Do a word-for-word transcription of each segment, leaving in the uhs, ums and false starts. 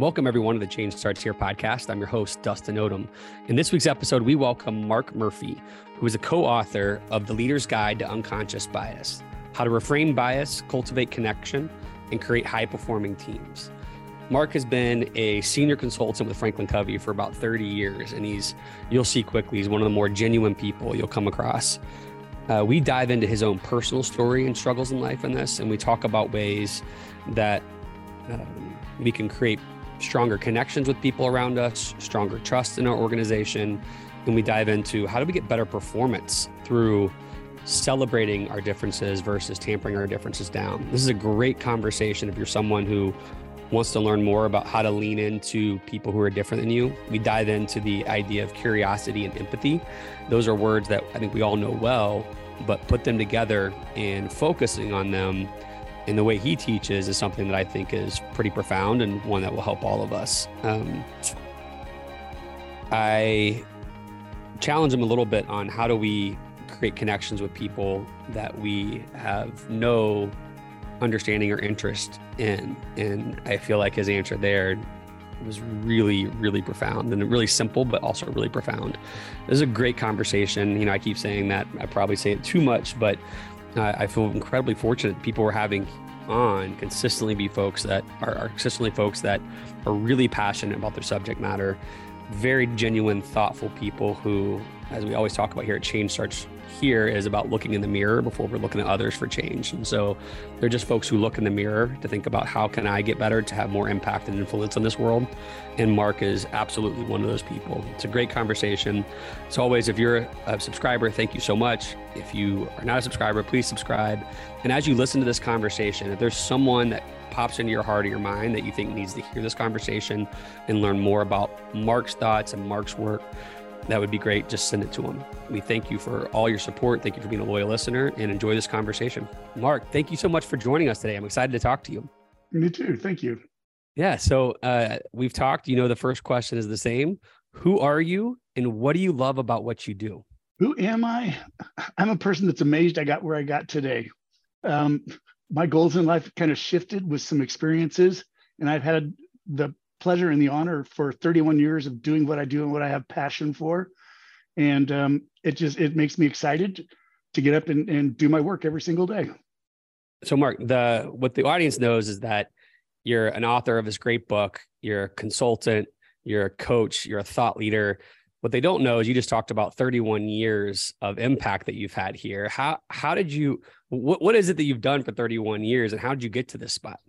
Welcome, everyone, to the Change Starts Here podcast. I'm your host, Dustin Odom. In this week's episode, we welcome Mark Murphy, who is a co-author of The Leader's Guide to Unconscious Bias, How to Reframe Bias, Cultivate Connection, and Create High-Performing Teams. Mark has been a senior consultant with Franklin Covey for about thirty years, and he's you'll see quickly, he's one of the more genuine people you'll come across. Uh, we dive into his own personal story and struggles in life in this, and we talk about ways that um, we can create stronger connections with people around us, stronger trust in our organization. And we dive into how do we get better performance through celebrating our differences versus tampering our differences down. This is a great conversation if you're someone who wants to learn more about how to lean into people who are different than you. We dive into the idea of curiosity and empathy. Those are words that I think we all know well, but put them together and focusing on them and the way he teaches is something that I think is pretty profound and one that will help all of us. Um, I challenge him a little bit on how do we create connections with people that we have no understanding or interest in. And I feel like his answer there was really, really profound and really simple, but also really profound. This is a great conversation. You know, I keep saying that. I probably say it too much, but I feel incredibly fortunate people we're having on consistently be folks that are, are consistently folks that are really passionate about their subject matter, very genuine, thoughtful people who, as we always talk about here at Change Starts Here, is about looking in the mirror before we're looking at others for change. And so they're just folks who look in the mirror to think about how can I get better to have more impact and influence on this world. And Mark is absolutely one of those people. It's a great conversation. As always, if you're a subscriber, thank you so much. If you are not a subscriber, please subscribe. And as you listen to this conversation, if there's someone that pops into your heart or your mind that you think needs to hear this conversation and learn more about Mark's thoughts and Mark's work, that would be great. Just send it to them. We thank you for all your support. Thank you for being a loyal listener and enjoy this conversation. Mark, thank you so much for joining us today. I'm excited to talk to you. Me too. Thank you. Yeah. So uh, we've talked, you know, the first question is the same. Who are you and what do you love about what you do? Who am I? I'm a person that's amazed I got where I got today. Um, my goals in life kind of shifted with some experiences, and I've had the pleasure and the honor for thirty-one years of doing what I do and what I have passion for. And um, it just, it makes me excited to get up and, and do my work every single day. So Mark, the, what the audience knows is that you're an author of this great book, you're a consultant, you're a coach, you're a thought leader. What they don't know is you just talked about thirty-one years of impact that you've had here. How, how did you, what, what is it that you've done for thirty-one years and how did you get to this spot?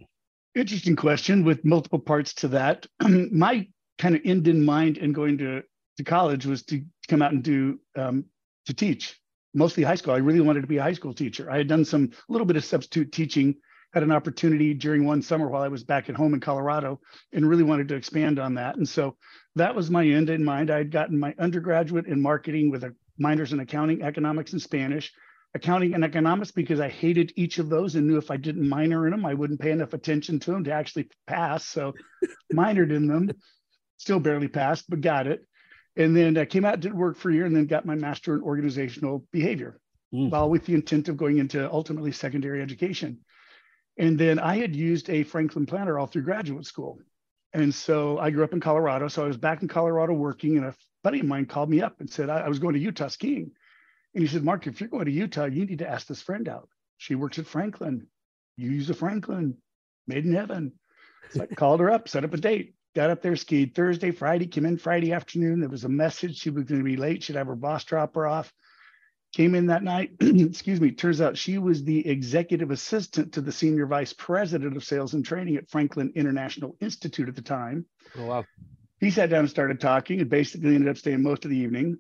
Interesting question with multiple parts to that. My kind of end in mind in going to, to college was to come out and do, um, to teach, mostly high school. I really wanted to be a high school teacher. I had done some, a little bit of substitute teaching, had an opportunity during one summer while I was back at home in Colorado and really wanted to expand on that. And so that was my end in mind. I had gotten my undergraduate in marketing with a minors in accounting, economics, and Spanish. Accounting and economics, because I hated each of those and knew if I didn't minor in them, I wouldn't pay enough attention to them to actually pass. So minored in them, still barely passed, but got it. And then I came out, did work for a year, and then got my master in organizational behavior, mm. while with the intent of going into ultimately secondary education. And then I had used a Franklin planner all through graduate school. And so I grew up in Colorado. So I was back in Colorado working, and a buddy of mine called me up and said, I, I was going to Utah skiing. And he said, Mark, if you're going to Utah, you need to ask this friend out. She works at Franklin. You use a Franklin, made in heaven. So I called her up, set up a date, got up there, skied Thursday, Friday, came in Friday afternoon. There was a message. She was going to be late. She'd have her boss drop her off. Came in that night. Excuse me. Turns out she was the executive assistant to the senior vice president of sales and training at Franklin International Institute at the time. Oh, wow. He sat down and started talking and basically ended up staying most of the evening,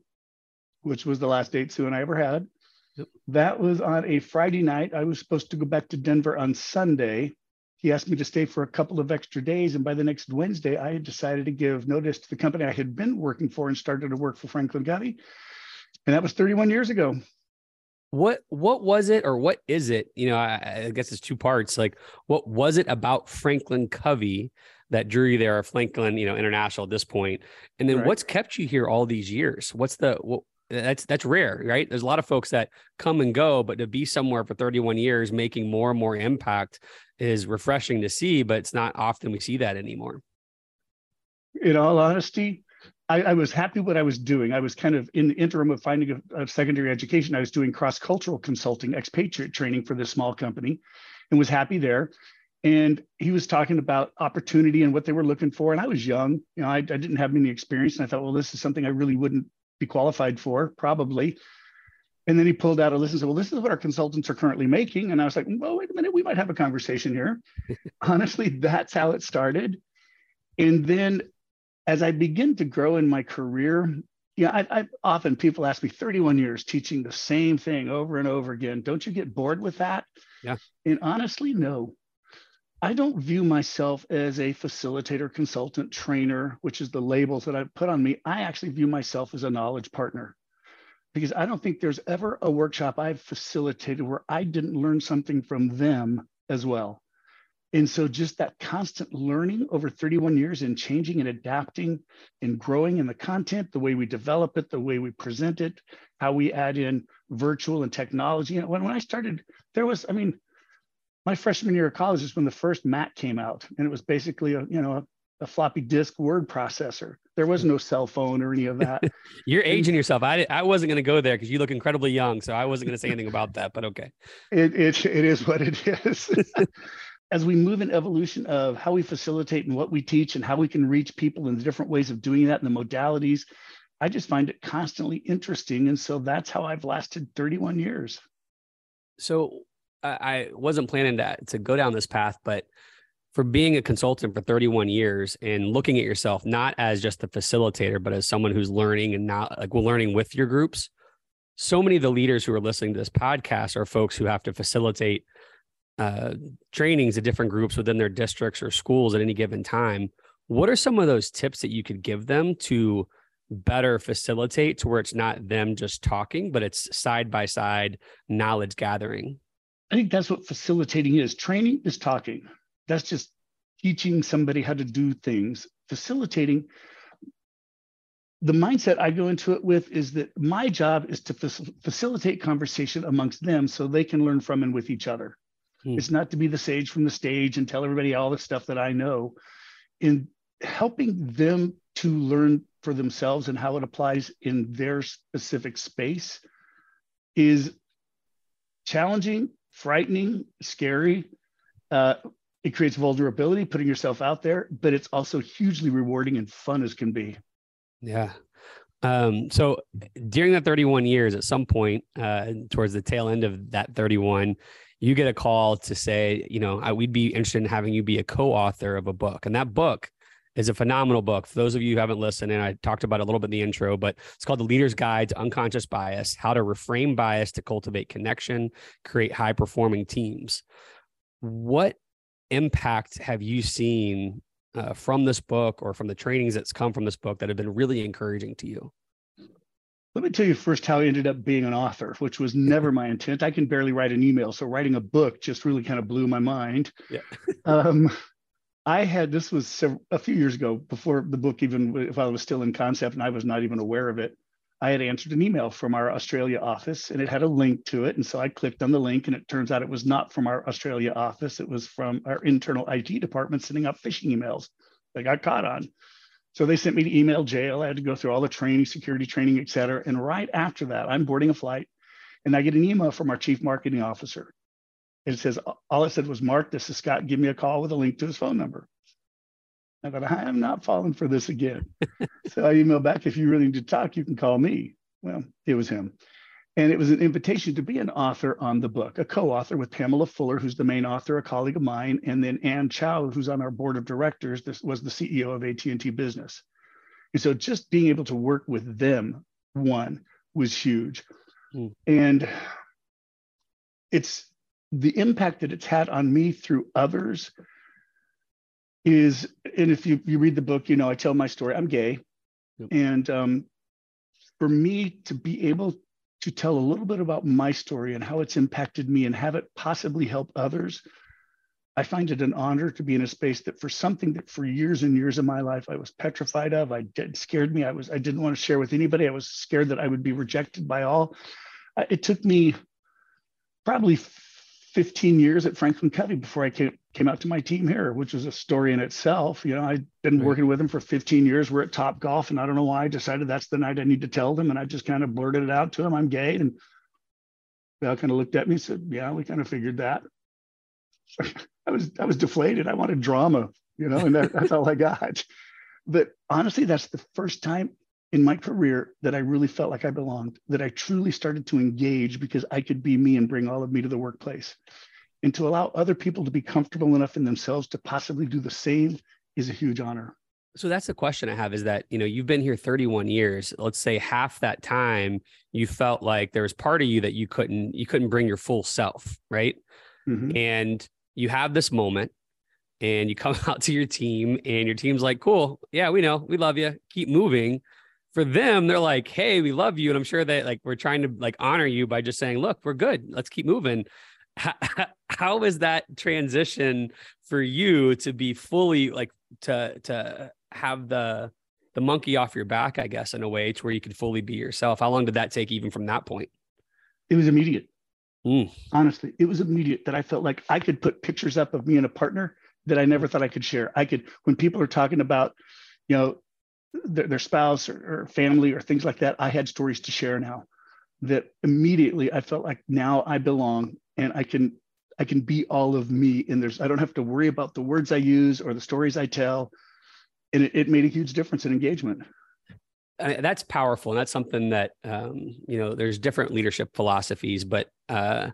which was the last date Sue and I ever had. Yep. That was on a Friday night. I was supposed to go back to Denver on Sunday. He asked me to stay for a couple of extra days. And by the next Wednesday, I had decided to give notice to the company I had been working for and started to work for Franklin Covey. And that was thirty-one years ago. What, what was it or what is it? You know, I, I guess it's two parts. Like, what was it about Franklin Covey that drew you there, or Franklin, you know, International at this point? And then right. What's kept you here all these years? What's the, what, That's that's rare, right? There's a lot of folks that come and go, but to be somewhere for thirty-one years making more and more impact is refreshing to see, but it's not often we see that anymore. in all honesty, I, I was happy what I was doing. I was kind of in the interim of finding a, a secondary education. I was doing cross-cultural consulting, expatriate training for this small company, and was happy there. And he was talking about opportunity and what they were looking for. And I was young, you know, I, I didn't have any experience. And I thought, well, this is something I really wouldn't be qualified for, probably. And then he pulled out a list and said, well, this is what our consultants are currently making. And I was like, well, wait a minute, we might have a conversation here. Honestly, that's how it started. And then as I begin to grow in my career, you know, I, I often people ask me, thirty-one years teaching the same thing over and over again. Don't you get bored with that? Yeah. And honestly, no. I don't view myself as a facilitator, consultant, trainer, which is the labels that I put on me. I actually view myself as a knowledge partner, because I don't think there's ever a workshop I've facilitated where I didn't learn something from them as well. And so just that constant learning over thirty-one years and changing and adapting and growing in the content, the way we develop it, the way we present it, how we add in virtual and technology. And when, when I started, there was, I mean, my freshman year of college is when the first Mac came out, and it was basically a, you know, a, a floppy disk word processor. There was no cell phone or any of that. You're aging yourself. I, I wasn't going to go there because you look incredibly young, so I wasn't going to say anything about that, but okay. It, it, it is what it is. As we move in evolution of how we facilitate and what we teach and how we can reach people and the different ways of doing that and the modalities, I just find it constantly interesting. And so that's how I've lasted thirty-one years. So I wasn't planning to, to go down this path, but for being a consultant for thirty-one years and looking at yourself, not as just the facilitator, but as someone who's learning and not like we're learning with your groups. So many of the leaders who are listening to this podcast are folks who have to facilitate uh, trainings at different groups within their districts or schools at any given time. What are some of those tips that you could give them to better facilitate to where it's not them just talking, but it's side-by-side knowledge gathering? I think that's what facilitating is. Training is talking. That's just teaching somebody how to do things. Facilitating, the mindset I go into it with is that my job is to facil- facilitate conversation amongst them so they can learn from and with each other. Hmm. It's not to be the sage from the stage and tell everybody all the stuff that I know. In helping them to learn for themselves and how it applies in their specific space is challenging, frightening, scary. Uh, it creates vulnerability, putting yourself out there, but it's also hugely rewarding and fun as can be. Yeah. Um, so during that thirty-one years, at some point uh, towards the tail end of that thirty-one, you get a call to say, you know, I, we'd be interested in having you be a co-author of a book. And that book is a phenomenal book. For those of you who haven't listened, and I talked about it a little bit in the intro, but it's called The Leader's Guide to Unconscious Bias, How to Reframe Bias to Cultivate Connection, Create High-Performing Teams. What impact have you seen uh, from this book or from the trainings that's come from this book that have been really encouraging to you? Let me tell you first how I ended up being an author, which was never my intent. I can barely write an email, so writing a book just really kind of blew my mind. Yeah. um, I had, this was several, a few years ago before the book, even if I was still in concept and I was not even aware of it, I had answered an email from our Australia office and it had a link to it. And so I clicked on the link and it turns out it was not from our Australia office. It was from our internal I T department sending out phishing emails that got caught on. So they sent me to email jail. I had to go through all the training, security training, et cetera. And right after that, I'm boarding a flight and I get an email from our chief marketing officer. It says, all it said was, Mark, this is Scott. Give me a call with a link to his phone number. I thought, I am not falling for this again. So I emailed back, if you really need to talk, you can call me. Well, it was him. And it was an invitation to be an author on the book, a co-author with Pamela Fuller, who's the main author, a colleague of mine, and then Anne Chow, who's on our board of directors, this was the C E O of A T and T Business. And so just being able to work with them, one, was huge. Mm. And it's the impact that it's had on me through others is, and if you, you read the book, you know, I tell my story, I'm gay. Yep. And um, for me to be able to tell a little bit about my story and how it's impacted me and have it possibly help others, I find it an honor to be in a space that for something that for years and years of my life, I was petrified of, I did, scared me. I was, I didn't want to share with anybody. I was scared that I would be rejected by all. It took me probably fifteen years at Franklin Covey before I came, came out to my team here, which was a story in itself. You know, I'd been right. working with them for fifteen years. We're at Top Golf, and I don't know why I decided that's the night I need to tell them. And I just kind of blurted it out to them. I'm gay. And they all kind of looked at me and said, yeah, we kind of figured that. I was, I was deflated. I wanted drama, you know, and that, that's all I got. But honestly, that's the first time in my career that I really felt like I belonged, that I truly started to engage because I could be me and bring all of me to the workplace. And to allow other people to be comfortable enough in themselves to possibly do the same is a huge honor. So that's the question I have is that, you know, you've been here thirty-one years. Let's say half that time you felt like there was part of you that you couldn't, you couldn't bring your full self, right? Mm-hmm. And you have this moment and you come out to your team and your team's like, cool. Yeah, we know, we love you. Keep moving. For them, they're like, hey, we love you. And I'm sure that like, we're trying to like honor you by just saying, look, we're good. Let's keep moving. How, how was that transition for you to be fully like to to have the the monkey off your back, I guess, in a way to where you could fully be yourself? How long did that take even from that point? It was immediate. Mm. Honestly, it was immediate that I felt like I could put pictures up of me and a partner that I never thought I could share. I could, when people are talking about, you know, their, their spouse or, or family or things like that, I had stories to share now that immediately I felt like now I belong. And I can, I can be all of me. And there's, I don't have to worry about the words I use or the stories I tell. And it, it made a huge difference in engagement. And that's powerful. And that's something that, um, you know, there's different leadership philosophies, but uh,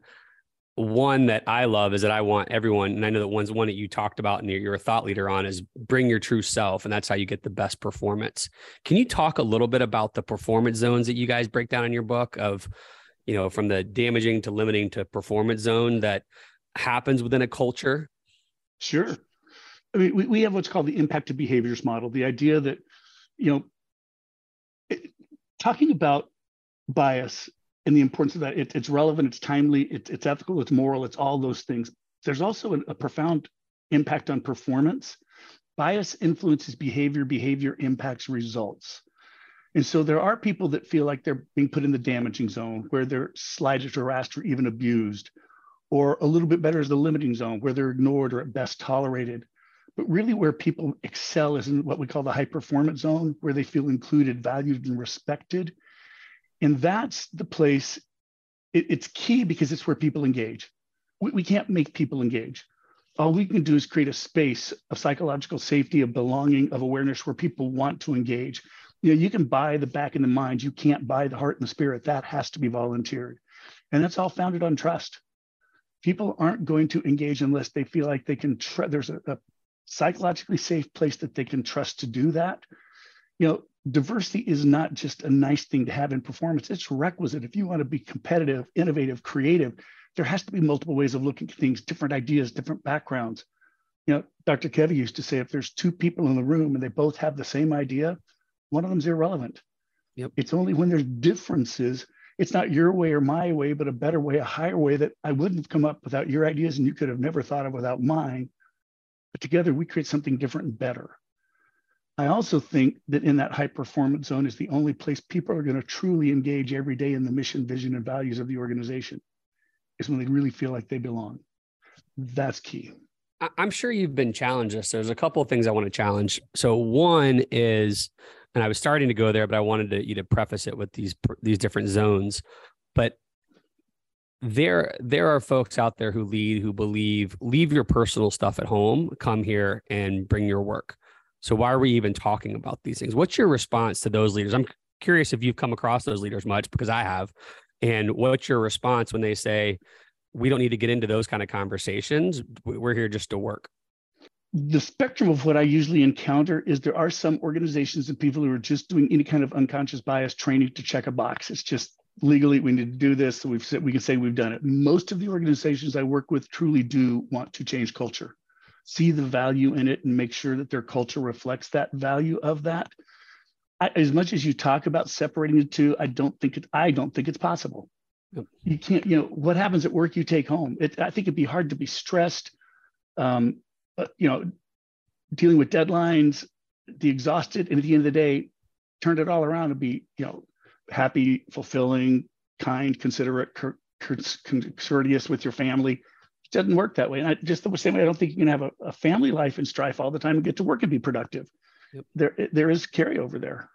one that I love is that I want everyone. And I know that one's one that you talked about and you're a thought leader on is bring your true self. And that's how you get the best performance. Can you talk a little bit about the performance zones that you guys break down in your book of, you know, from the damaging to limiting to performance zone that happens within a culture? Sure. I mean, we, we have what's called the impacted behaviors model, the idea that, you know, it, talking about bias and the importance of that, it, it's relevant, it's timely, it, it's ethical, it's moral, it's all those things. There's also a, a profound impact on performance. Bias influences behavior, behavior impacts results. And so there are people that feel like they're being put in the damaging zone where they're slighted, harassed, or even abused, or a little bit better is the limiting zone where they're ignored or at best tolerated. But really where people excel is in what we call the high performance zone, where they feel included, valued, and respected. And that's the place, it, it's key because it's where people engage. We, we can't make people engage. All we can do is create a space of psychological safety, of belonging, of awareness where people want to engage. You know, you can buy the back and the mind. You can't buy the heart and the spirit. That has to be volunteered. And that's all founded on trust. People aren't going to engage unless they feel like they can, tr- there's a, a psychologically safe place that they can trust to do that. You know, diversity is not just a nice thing to have in performance. It's requisite. If you want to be competitive, innovative, creative, there has to be multiple ways of looking at things, different ideas, different backgrounds. You know, Doctor Covey used to say, if there's two people in the room and they both have the same idea, one of them's irrelevant. Yep. It's only when there's differences, it's not your way or my way, but a better way, a higher way that I wouldn't have come up without your ideas and you could have never thought of without mine. But together we create something different and better. I also think that in that high performance zone is the only place people are going to truly engage every day in the mission, vision, and values of the organization is when they really feel like they belong. That's key. I'm sure you've been challenged this. There's a couple of things I want to challenge. So one is, and I was starting to go there, but I wanted to, you to preface it with these these different zones. But there, there are folks out there who lead, who believe, leave your personal stuff at home, come here and bring your work. So why are we even talking about these things? What's your response to those leaders? I'm curious if you've come across those leaders much, because I have. And what's your response when they say, we don't need to get into those kind of conversations. We're here just to work. The spectrum of what I usually encounter is there are some organizations and people who are just doing any kind of unconscious bias training to check a box. It's just legally, we need to do this. So we've we can say we've done it. Most of the organizations I work with truly do want to change culture, see the value in it and make sure that their culture reflects that value of that. I, as much as you talk about separating the two, I don't think it, I don't think it's possible. You can't, you know, what happens at work, you take home. It, I think it'd be hard to be stressed, um, but, you know, dealing with deadlines, the exhausted, and at the end of the day, turned it all around to be, you know, happy, fulfilling, kind, considerate, courteous with your family. It doesn't work that way. And I, just the same way, I don't think you can have a, a family life and strife all the time and get to work and be productive. Yep. There, there is carryover there.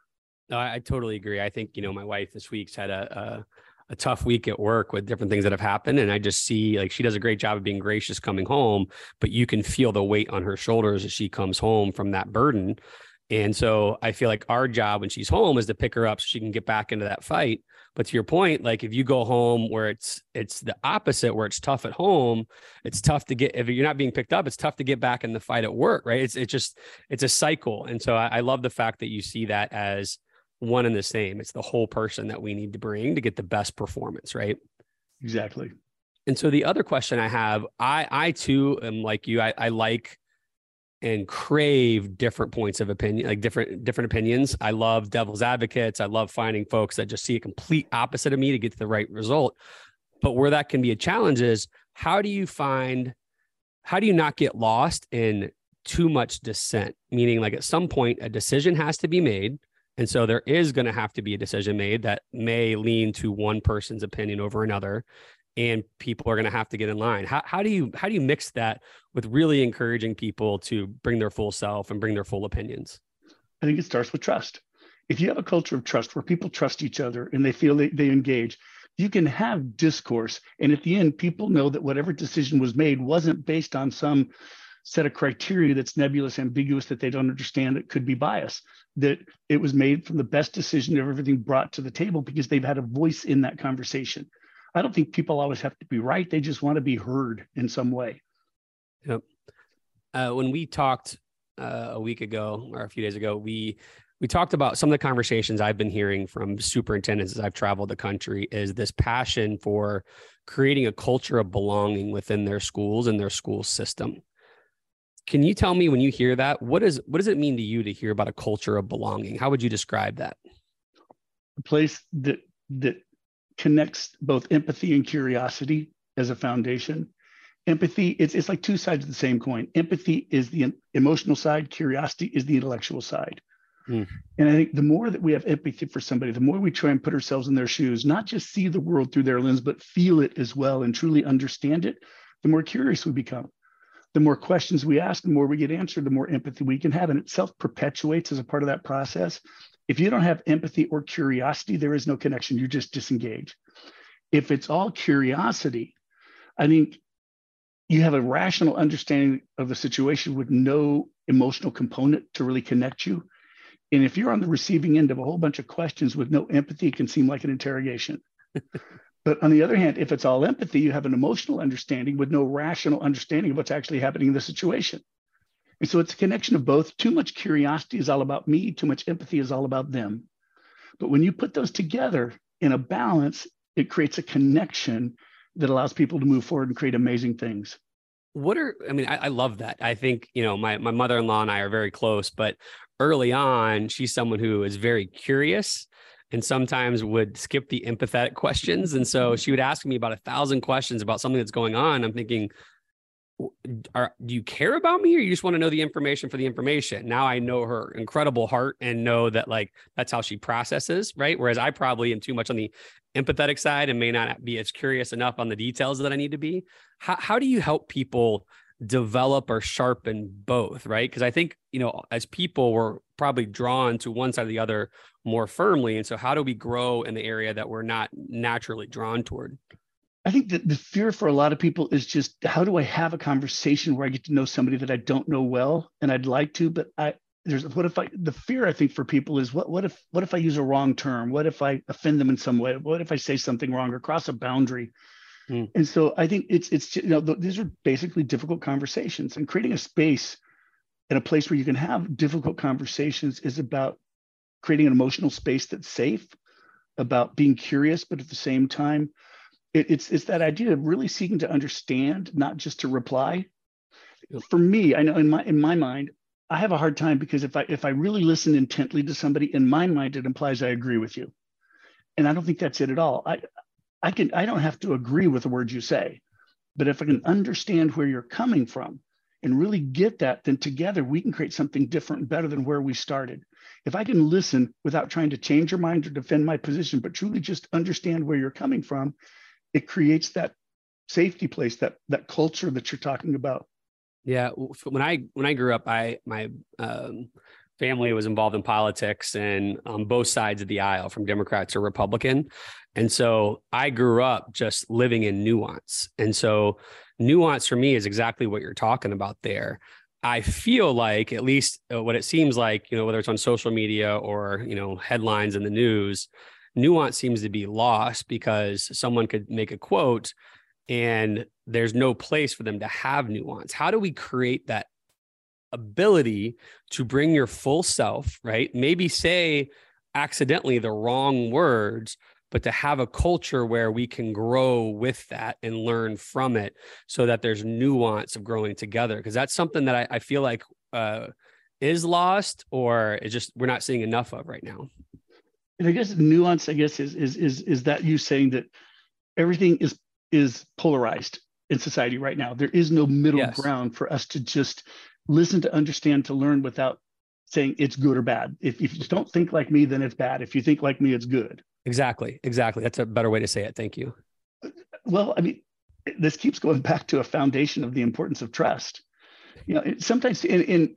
No, I, I totally agree. I think, you know, my wife this week's had a, a, a tough week at work with different things that have happened. And I just see, like, she does a great job of being gracious coming home, but you can feel the weight on her shoulders as she comes home from that burden. And so I feel like our job when she's home is to pick her up so she can get back into that fight. But to your point, like if you go home where it's, it's the opposite, where it's tough at home, it's tough to get, if you're not being picked up, it's tough to get back in the fight at work, right? It's, it's just, it's a cycle. And so I, I love the fact that you see that as one and the same. It's the whole person that we need to bring to get the best performance, right? Exactly. And so the other question I have, I, I too am like you, I, I like, and crave different points of opinion, like different, different opinions. I love devil's advocates. I love finding folks that just see a complete opposite of me to get to the right result. But where that can be a challenge is how do you find, how do you not get lost in too much dissent? Meaning like at some point a decision has to be made. And so there is going to have to be a decision made that may lean to one person's opinion over another. And people are going to have to get in line. How, how do you, how do you mix that with really encouraging people to bring their full self and bring their full opinions? I think it starts with trust. If you have a culture of trust where people trust each other and they feel they, they engage, you can have discourse. And at the end, people know that whatever decision was made wasn't based on some set of criteria that's nebulous, ambiguous, that they don't understand, that could be biased, that it was made from the best decision of everything brought to the table because they've had a voice in that conversation. I don't think people always have to be right. They just want to be heard in some way. Yep. Uh, when we talked uh, a week ago or a few days ago, we we talked about some of the conversations I've been hearing from superintendents as I've traveled the country is this passion for creating a culture of belonging within their schools and their school system. Can you tell me when you hear that, what is what does it mean to you to hear about a culture of belonging? How would you describe that? A place that that connects both empathy and curiosity as a foundation. Empathy, it's, it's like two sides of the same coin. Empathy is the emotional side. Curiosity is the intellectual side. Mm. And I think the more that we have empathy for somebody, the more we try and put ourselves in their shoes, not just see the world through their lens, but feel it as well and truly understand it, the more curious we become. The more questions we ask, the more we get answered, the more empathy we can have. And it self-perpetuates as a part of that process. If you don't have empathy or curiosity, there is no connection. You're just disengaged. If it's all curiosity, I think you have a rational understanding of the situation with no emotional component to really connect you. And if you're on the receiving end of a whole bunch of questions with no empathy, it can seem like an interrogation. But on the other hand, if it's all empathy, you have an emotional understanding with no rational understanding of what's actually happening in the situation. And so it's a connection of both. Too much curiosity is all about me. Too much empathy is all about them. But when you put those together in a balance, it creates a connection that allows people to move forward and create amazing things. What are, I mean, I, I love that. I think, you know, my, my mother-in-law and I are very close, but early on, she's someone who is very curious and sometimes would skip the empathetic questions. And so she would ask me about a thousand questions about something that's going on. I'm thinking, Are, do you care about me or you just want to know the information for the information? Now I know her incredible heart and know that like, that's how she processes, right? Whereas I probably am too much on the empathetic side and may not be as curious enough on the details that I need to be. How, how do you help people develop or sharpen both, right? Because I think, you know, as people we're probably drawn to one side or the other more firmly. And so how do we grow in the area that we're not naturally drawn toward? I think that the fear for a lot of people is just, how do I have a conversation where I get to know somebody that I don't know well and I'd like to, but I there's what if I the fear I think for people is what what if what if I use a wrong term? What if I offend them in some way? What if I say something wrong or cross a boundary? Mm. And so I think it's it's you know th- these are basically difficult conversations, and creating a space and a place where you can have difficult conversations is about creating an emotional space that's safe, about being curious, but at the same time. It, it's it's that idea of really seeking to understand, not just to reply. For me, I know in my in my mind, I have a hard time because if I if I really listen intently to somebody, in my mind it implies I agree with you, and I don't think that's it at all. I I can I don't have to agree with the words you say, but if I can understand where you're coming from and really get that, then together we can create something different and better than where we started. If I can listen without trying to change your mind or defend my position, but truly just understand where you're coming from. It creates that safety place, that that culture that you're talking about. Yeah, when I when I grew up, I my um, family was involved in politics, and on both sides of the aisle, from Democrat to Republican, and so I grew up just living in nuance. And so nuance for me is exactly what you're talking about there. I feel like, at least what it seems like, you know, whether it's on social media or, you know, headlines in the news, nuance seems to be lost because someone could make a quote and there's no place for them to have nuance. How do we create that ability to bring your full self, right? Maybe say accidentally the wrong words, but to have a culture where we can grow with that and learn from it so that there's nuance of growing together. Because that's something that I, I feel like uh, is lost, or it's just we're not seeing enough of right now. And I guess the nuance, I guess, is is is is that you saying that everything is is polarized in society right now. There is no middle yes. ground for us to just listen, to understand, to learn without saying it's good or bad. If, if you don't think like me, then it's bad. If you think like me, it's good. Exactly. Exactly. That's a better way to say it. Thank you. Well, I mean, this keeps going back to a foundation of the importance of trust. You know, sometimes in, in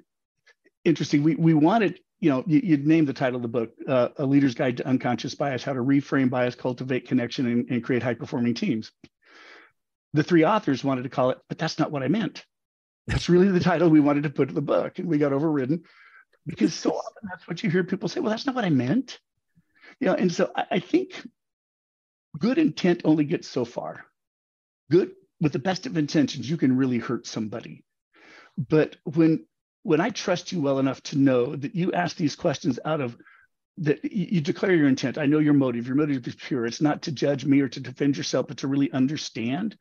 interesting, we, we wanted, you know, you, you'd name the title of the book, uh, A Leader's Guide to Unconscious Bias, How to Reframe Bias, Cultivate Connection, and, and Create High-Performing Teams. The three authors wanted to call it, but that's not what I meant. That's really the title we wanted to put in the book. And we got overridden because so often that's what you hear people say, well, that's not what I meant. Yeah, and so I, I think good intent only gets so far. Good, with the best of intentions, you can really hurt somebody. But when when I trust you well enough to know that you ask these questions out of, that you, you declare your intent. I know your motive. Your motive is pure. It's not to judge me or to defend yourself, but to really understand.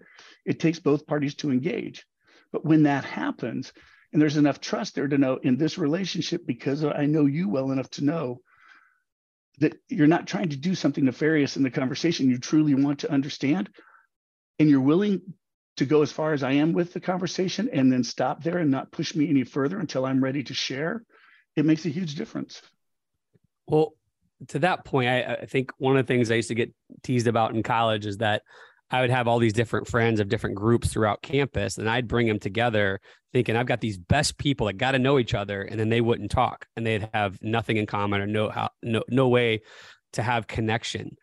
It takes both parties to engage. But when that happens, and there's enough trust there to know in this relationship, because I know you well enough to know that you're not trying to do something nefarious in the conversation, you truly want to understand, and you're willing to go as far as I am with the conversation and then stop there and not push me any further until I'm ready to share, it makes a huge difference. Well, to that point, I, I think one of the things I used to get teased about in college is that I would have all these different friends of different groups throughout campus, and I'd bring them together thinking I've got these best people that got to know each other, and then they wouldn't talk and they'd have nothing in common or no, how, no, no way to have connection.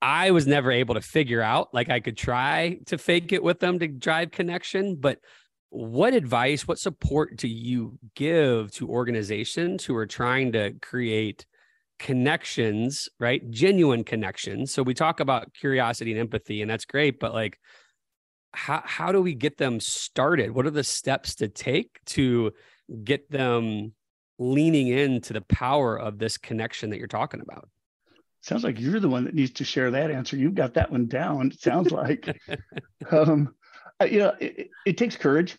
I was never able to figure out, like I could try to fake it with them to drive connection, but what advice, what support do you give to organizations who are trying to create connections, right? Genuine connections. So we talk about curiosity and empathy, and that's great, but like, how, how do we get them started? What are the steps to take to get them leaning into the power of this connection that you're talking about? Sounds like you're the one that needs to share that answer. You've got that one down. It sounds like, um, you know, it, it takes courage.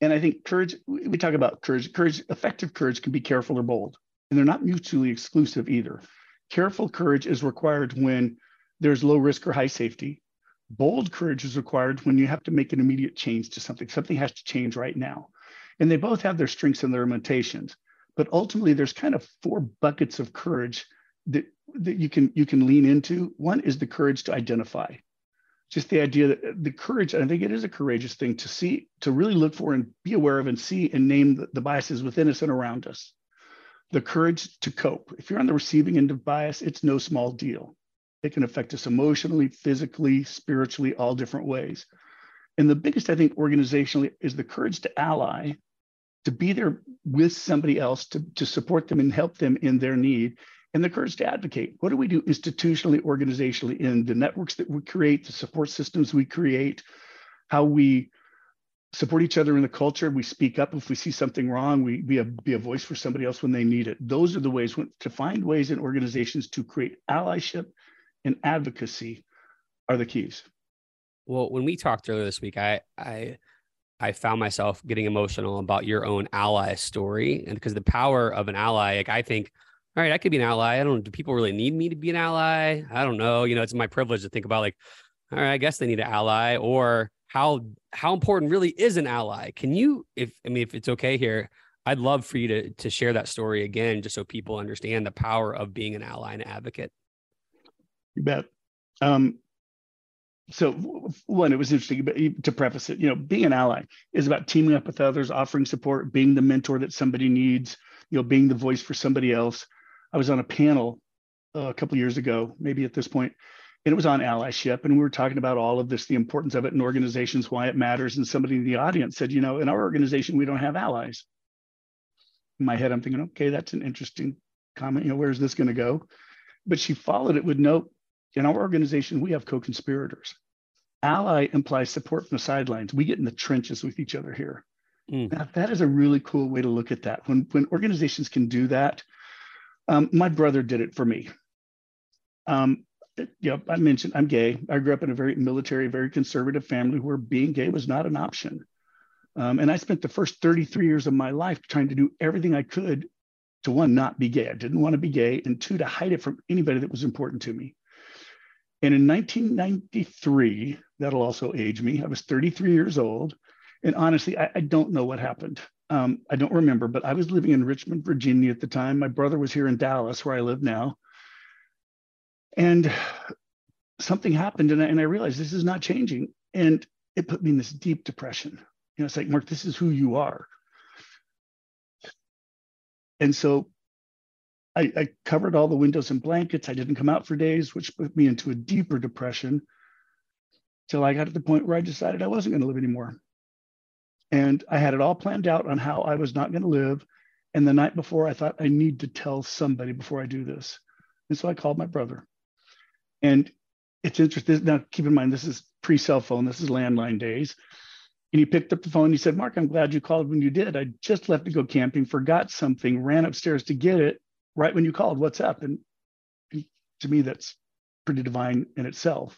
And I think courage, we talk about courage, courage, effective courage can be careful or bold. And they're not mutually exclusive either. Careful courage is required when there's low risk or high safety. Bold courage is required when you have to make an immediate change to something. Something has to change right now. And they both have their strengths and their limitations. But ultimately, there's kind of four buckets of courage that, that you can, you can lean into. One is the courage to identify. Just the idea that the courage, I think it is a courageous thing to see, to really look for and be aware of and see and name the, the biases within us and around us. The courage to cope. If you're on the receiving end of bias, it's no small deal. It can affect us emotionally, physically, spiritually, all different ways. And the biggest, I think, organizationally is the courage to ally, to be there with somebody else, to, to support them and help them in their need, and the courage to advocate. What do we do institutionally, organizationally, in the networks that we create, the support systems we create, how we support each other in the culture. We speak up if we see something wrong. We be a, be a voice for somebody else when they need it. Those are the ways when, to find ways in organizations to create allyship and advocacy are the keys. Well, when we talked earlier this week, I I, I found myself getting emotional about your own ally story, and because the power of an ally, like I think, all right, I could be an ally. I don't. Do people really need me to be an ally? I don't know. You know, it's my privilege to think about like, all right, I guess they need an ally, or How how important really is an ally? Can you, if I mean, if it's okay here, I'd love for you to, to share that story again, just so people understand the power of being an ally and advocate. You bet. Um, So one, it was interesting, but to preface it, you know, being an ally is about teaming up with others, offering support, being the mentor that somebody needs, you know, being the voice for somebody else. I was on a panel uh, a couple of years ago, maybe at this point, and it was on allyship. And we were talking about all of this, the importance of it in organizations, why it matters. And somebody in the audience said, you know, in our organization, we don't have allies. In my head, I'm thinking, okay, that's an interesting comment. You know, where's this going to go? But she followed it with, nope. In our organization, we have co-conspirators. Ally implies support from the sidelines. We get in the trenches with each other here. Mm. Now, that is a really cool way to look at that. When, when organizations can do that, um, my brother did it for me. Um, you know, I mentioned I'm gay. I grew up in a very military, very conservative family where being gay was not an option. Um, and I spent the first thirty-three years of my life trying to do everything I could to, one, not be gay. I didn't want to be gay. And two, to hide it from anybody that was important to me. And in nineteen ninety-three, that'll also age me, I was thirty-three years old. And honestly, I, I don't know what happened. Um, I don't remember, but I was living in Richmond, Virginia at the time. My brother was here in Dallas, where I live now. And something happened, and I, and I realized this is not changing. And it put me in this deep depression. You know, it's like, Mark, this is who you are. And so I, I covered all the windows in blankets. I didn't come out for days, which put me into a deeper depression till I got to the point where I decided I wasn't going to live anymore. And I had it all planned out on how I was not going to live. And the night before, I thought, I need to tell somebody before I do this. And so I called my brother. And it's interesting. Now, keep in mind, this is pre-cell phone. This is landline days. And he picked up the phone. And he said, Mark, I'm glad you called when you did. I just left to go camping, forgot something, ran upstairs to get it. Right when you called, what's up? And to me, that's pretty divine in itself.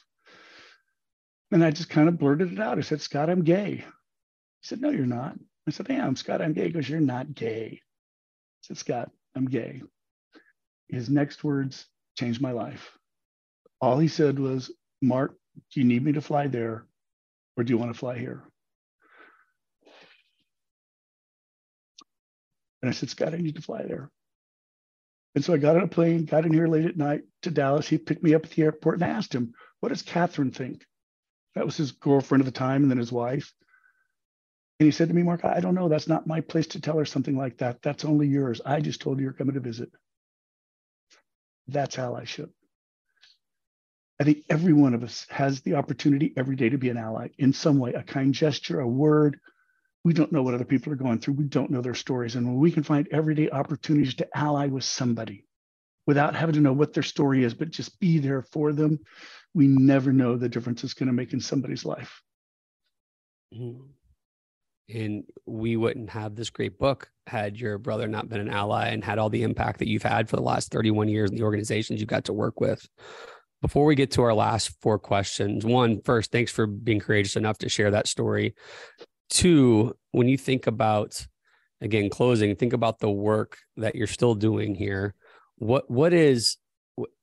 And I just kind of blurted it out. I said, Scott, I'm gay. He said, no, you're not. I said, yeah, I'm Scott, I'm gay. He goes, you're not gay. I said, Scott, I'm gay. His next words changed my life. All he said was, Mark, do you need me to fly there or do you want to fly here? And I said, Scott, I need to fly there. And so I got on a plane, got in here late at night to Dallas. He picked me up at the airport and I asked him, what does Catherine think? That was his girlfriend at the time and then his wife. And he said to me, Mark, I don't know. That's not my place to tell her something like that. That's only yours. I just told you you're coming to visit. That's allyship. I think every one of us has the opportunity every day to be an ally in some way, a kind gesture, a word. We don't know what other people are going through. We don't know their stories. And when we can find everyday opportunities to ally with somebody without having to know what their story is, but just be there for them, we never know the difference it's going to make in somebody's life. And we wouldn't have this great book had your brother not been an ally and had all the impact that you've had for the last thirty-one years in the organizations you got to work with. Before we get to our last four questions, one, first, thanks for being courageous enough to share that story. Two, when you think about, again, closing, think about the work that you're still doing here. What What is,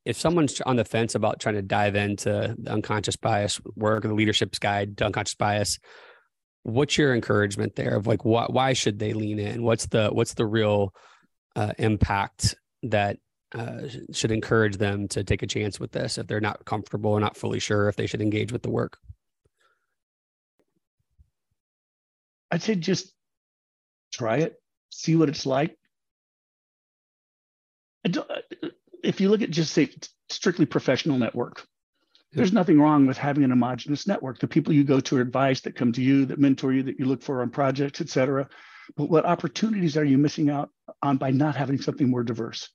if someone's on the fence about trying to dive into the unconscious bias work or the leadership's guide to unconscious bias, what's your encouragement there of like, why, why should they lean in? What's the, what's the real uh, impact that uh, should encourage them to take a chance with this if they're not comfortable or not fully sure if they should engage with the work? I'd say just try it, see what it's like. I don't, if you look at just say strictly professional network, there's nothing wrong with having an homogenous network. The people you go to are advice that come to you, that mentor you, that you look for on projects, et cetera. But what opportunities are you missing out on by not having something more diverse,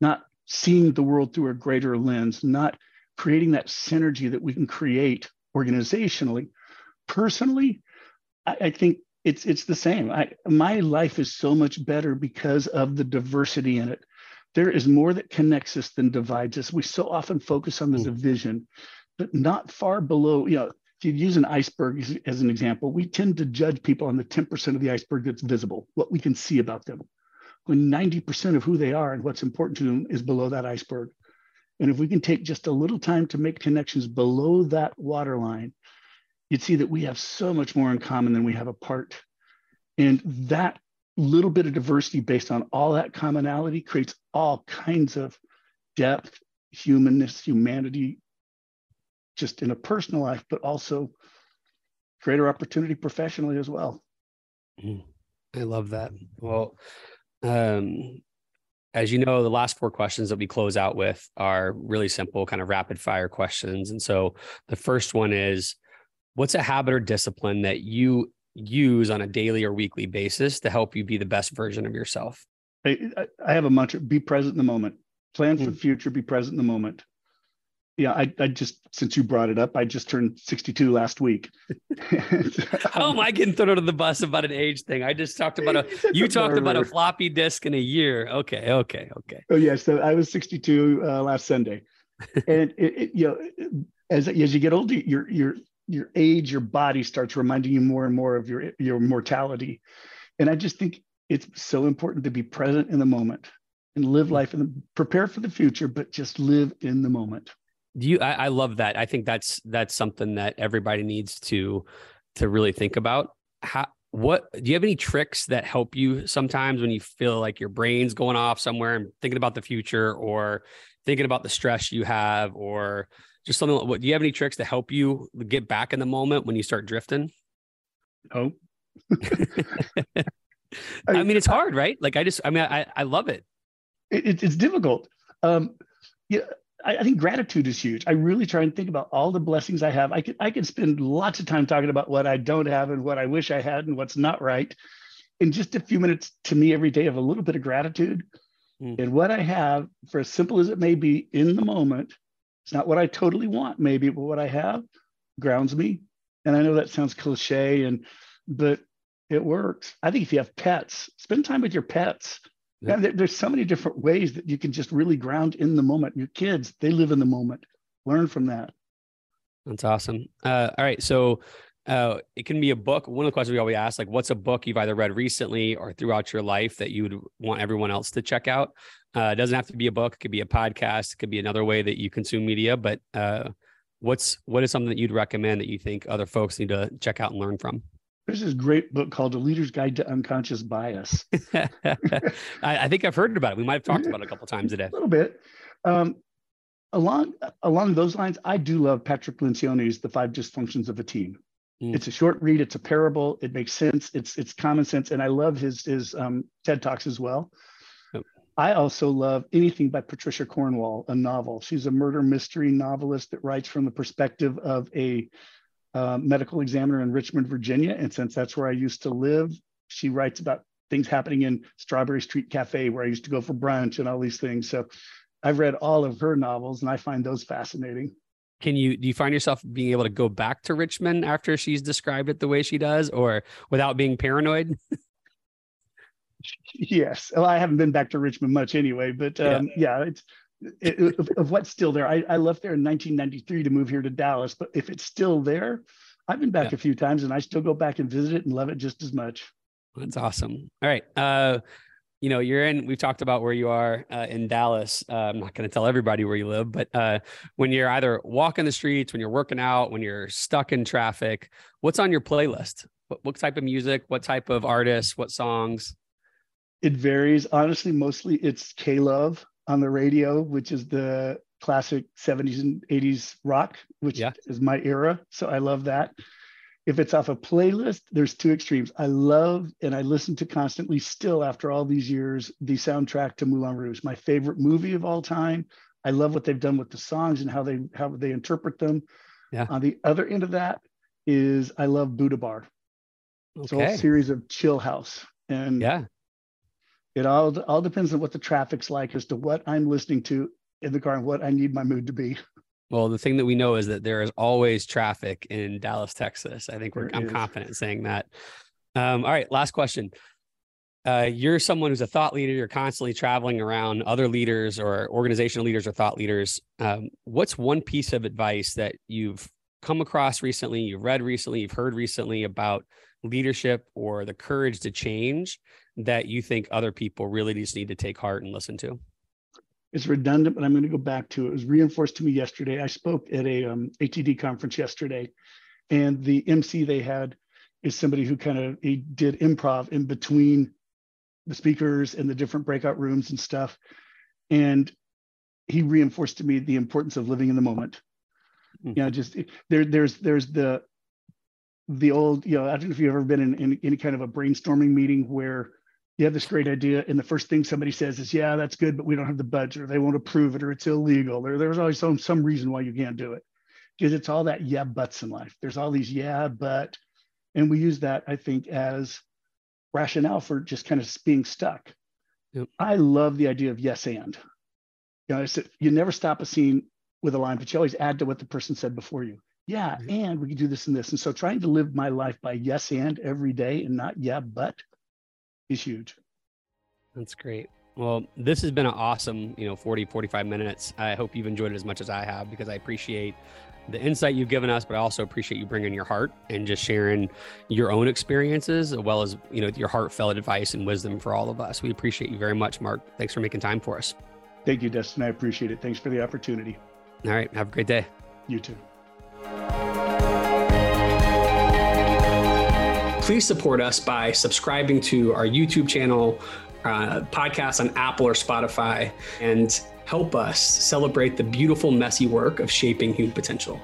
not seeing the world through a greater lens, not creating that synergy that we can create organizationally? Personally, I, I think It's it's the same. I, my life is so much better because of the diversity in it. There is more that connects us than divides us. We so often focus on the mm. division, but not far below, you know, if you use an iceberg as, as an example, we tend to judge people on the ten percent of the iceberg that's visible, what we can see about them, when ninety percent of who they are and what's important to them is below that iceberg. And if we can take just a little time to make connections below that waterline, you'd see that we have so much more in common than we have apart. And that little bit of diversity based on all that commonality creates all kinds of depth, humanness, humanity, just in a personal life, but also greater opportunity professionally as well. Mm, I love that. Well, um, as you know, the last four questions that we close out with are really simple, kind of rapid fire questions. And so the first one is, what's a habit or discipline that you use on a daily or weekly basis to help you be the best version of yourself? I, I have a mantra: be present in the moment, plan for the future, be present in the moment. Yeah, I, I just, since you brought it up, I just turned sixty-two last week. How am I getting thrown under the bus about an age thing? I just talked about a, you talked about a floppy disk in a year. Okay, okay, okay. Oh yeah, so I was sixty-two uh, last Sunday. And it, it, you know, as as you get older, your your your age, your body starts reminding you more and more of your your mortality. And I just think it's so important to be present in the moment and live life and prepare for the future, but just live in the moment. Do you, I, I love that. I think that's, that's something that everybody needs to, to really think about. How, what, do you have any tricks that help you sometimes when you feel like your brain's going off somewhere and thinking about the future or thinking about the stress you have, or just something like what, do you have any tricks to help you get back in the moment when you start drifting? Oh, I mean, it's hard, right? Like I just, I mean, I, I love it. It, it's difficult. Um, yeah. I think gratitude is huge. I really try and think about all the blessings I have. I could I could spend lots of time talking about what I don't have and what I wish I had and what's not right. In just a few minutes to me every day of a little bit of gratitude. Mm. And what I have, for as simple as it may be in the moment, it's not what I totally want maybe, but what I have grounds me. And I know that sounds cliche, and but it works. I think if you have pets, spend time with your pets. Yeah. And there's so many different ways that you can just really ground in the moment. Your kids, they live in the moment. Learn from that. That's awesome. Uh, all right. So uh, it can be a book. One of the questions we always ask, like, what's a book you've either read recently or throughout your life that you would want everyone else to check out? Uh, it doesn't have to be a book. It could be a podcast. It could be another way that you consume media. But uh, what's what is something that you'd recommend that you think other folks need to check out and learn from? There's this great book called A Leader's Guide to Unconscious Bias. I, I think I've heard about it. We might have talked about it a couple of times today. A little bit. Um, along along those lines, I do love Patrick Lencioni's The Five Dysfunctions of a Team. Mm. It's a short read. It's a parable. It makes sense. It's it's common sense. And I love his, his um, TED Talks as well. Yep. I also love anything by Patricia Cornwall, a novel. She's a murder mystery novelist that writes from the perspective of a Uh, medical examiner in Richmond, Virginia. And since that's where I used to live, she writes about things happening in Strawberry Street Cafe, where I used to go for brunch and all these things. So I've read all of her novels and I find those fascinating. Can you, do you find yourself being able to go back to Richmond after she's described it the way she does, or without being paranoid? Yes. Well, I haven't been back to Richmond much anyway, but um, yeah. yeah, it's, it, of, of what's still there. I, I left there in nineteen ninety-three to move here to Dallas, but if it's still there, I've been back yeah. a few times and I still go back and visit it and love it just as much. That's awesome. All right. Uh, you know, you're in, we've talked about where you are uh, in Dallas. Uh, I'm not going to tell everybody where you live, but uh, when you're either walking the streets, when you're working out, when you're stuck in traffic, what's on your playlist? What, what type of music, what type of artists, what songs? It varies. Honestly, mostly it's K-Love on the radio, which is the classic seventies and eighties rock, which yeah. is my era. So I love that. If it's off a playlist, there's two extremes. I love, and I listen to constantly still after all these years, the soundtrack to Moulin Rouge, my favorite movie of all time. I love what they've done with the songs and how they how they interpret them. Yeah. On the other end of that is I love Buddha Bar. Okay. It's a whole series of chill house. And yeah. It all, all depends on what the traffic's like as to what I'm listening to in the car and what I need my mood to be. Well, the thing that we know is that there is always traffic in Dallas, Texas. I think we're, I'm confident in saying that. Um, all right. Last question. Uh, you're someone who's a thought leader. You're constantly traveling around other leaders or organizational leaders or thought leaders. Um, what's one piece of advice that you've come across recently, you've read recently, you've heard recently about leadership or the courage to change that you think other people really just need to take heart and listen to? It's redundant, but I'm going to go back to it. It was reinforced to me yesterday. I spoke at a um, A T D conference yesterday, and the M C they had is somebody who kind of he did improv in between the speakers and the different breakout rooms and stuff. And he reinforced to me the importance of living in the moment. Mm-hmm. You know, just there, there's, there's the, the old, you know, I don't know if you've ever been in, in any kind of a brainstorming meeting where you have this great idea and the first thing somebody says is, yeah, that's good, but we don't have the budget, or they won't approve it, or it's illegal, or there's always some, some reason why you can't do it. Because it's all that yeah, buts in life. There's all these yeah, but, and we use that, I think, as rationale for just kind of being stuck. Yep. I love the idea of yes and. You know, I said, you never stop a scene with a line, but you always add to what the person said before you. Yeah, mm-hmm. and we can do this and this. And so trying to live my life by yes and every day and not yeah, but is huge. That's great. Well, this has been an awesome, you know, forty, forty-five minutes. I hope you've enjoyed it as much as I have, because I appreciate the insight you've given us, but I also appreciate you bringing your heart and just sharing your own experiences, as well as, you know, your heartfelt advice and wisdom for all of us. We appreciate you very much, Mark. Thanks for making time for us. Thank you, Dustin. I appreciate it. Thanks for the opportunity. All right. Have a great day. You too. Please support us by subscribing to our YouTube channel, uh, podcast on Apple or Spotify, and help us celebrate the beautiful, messy work of shaping human potential.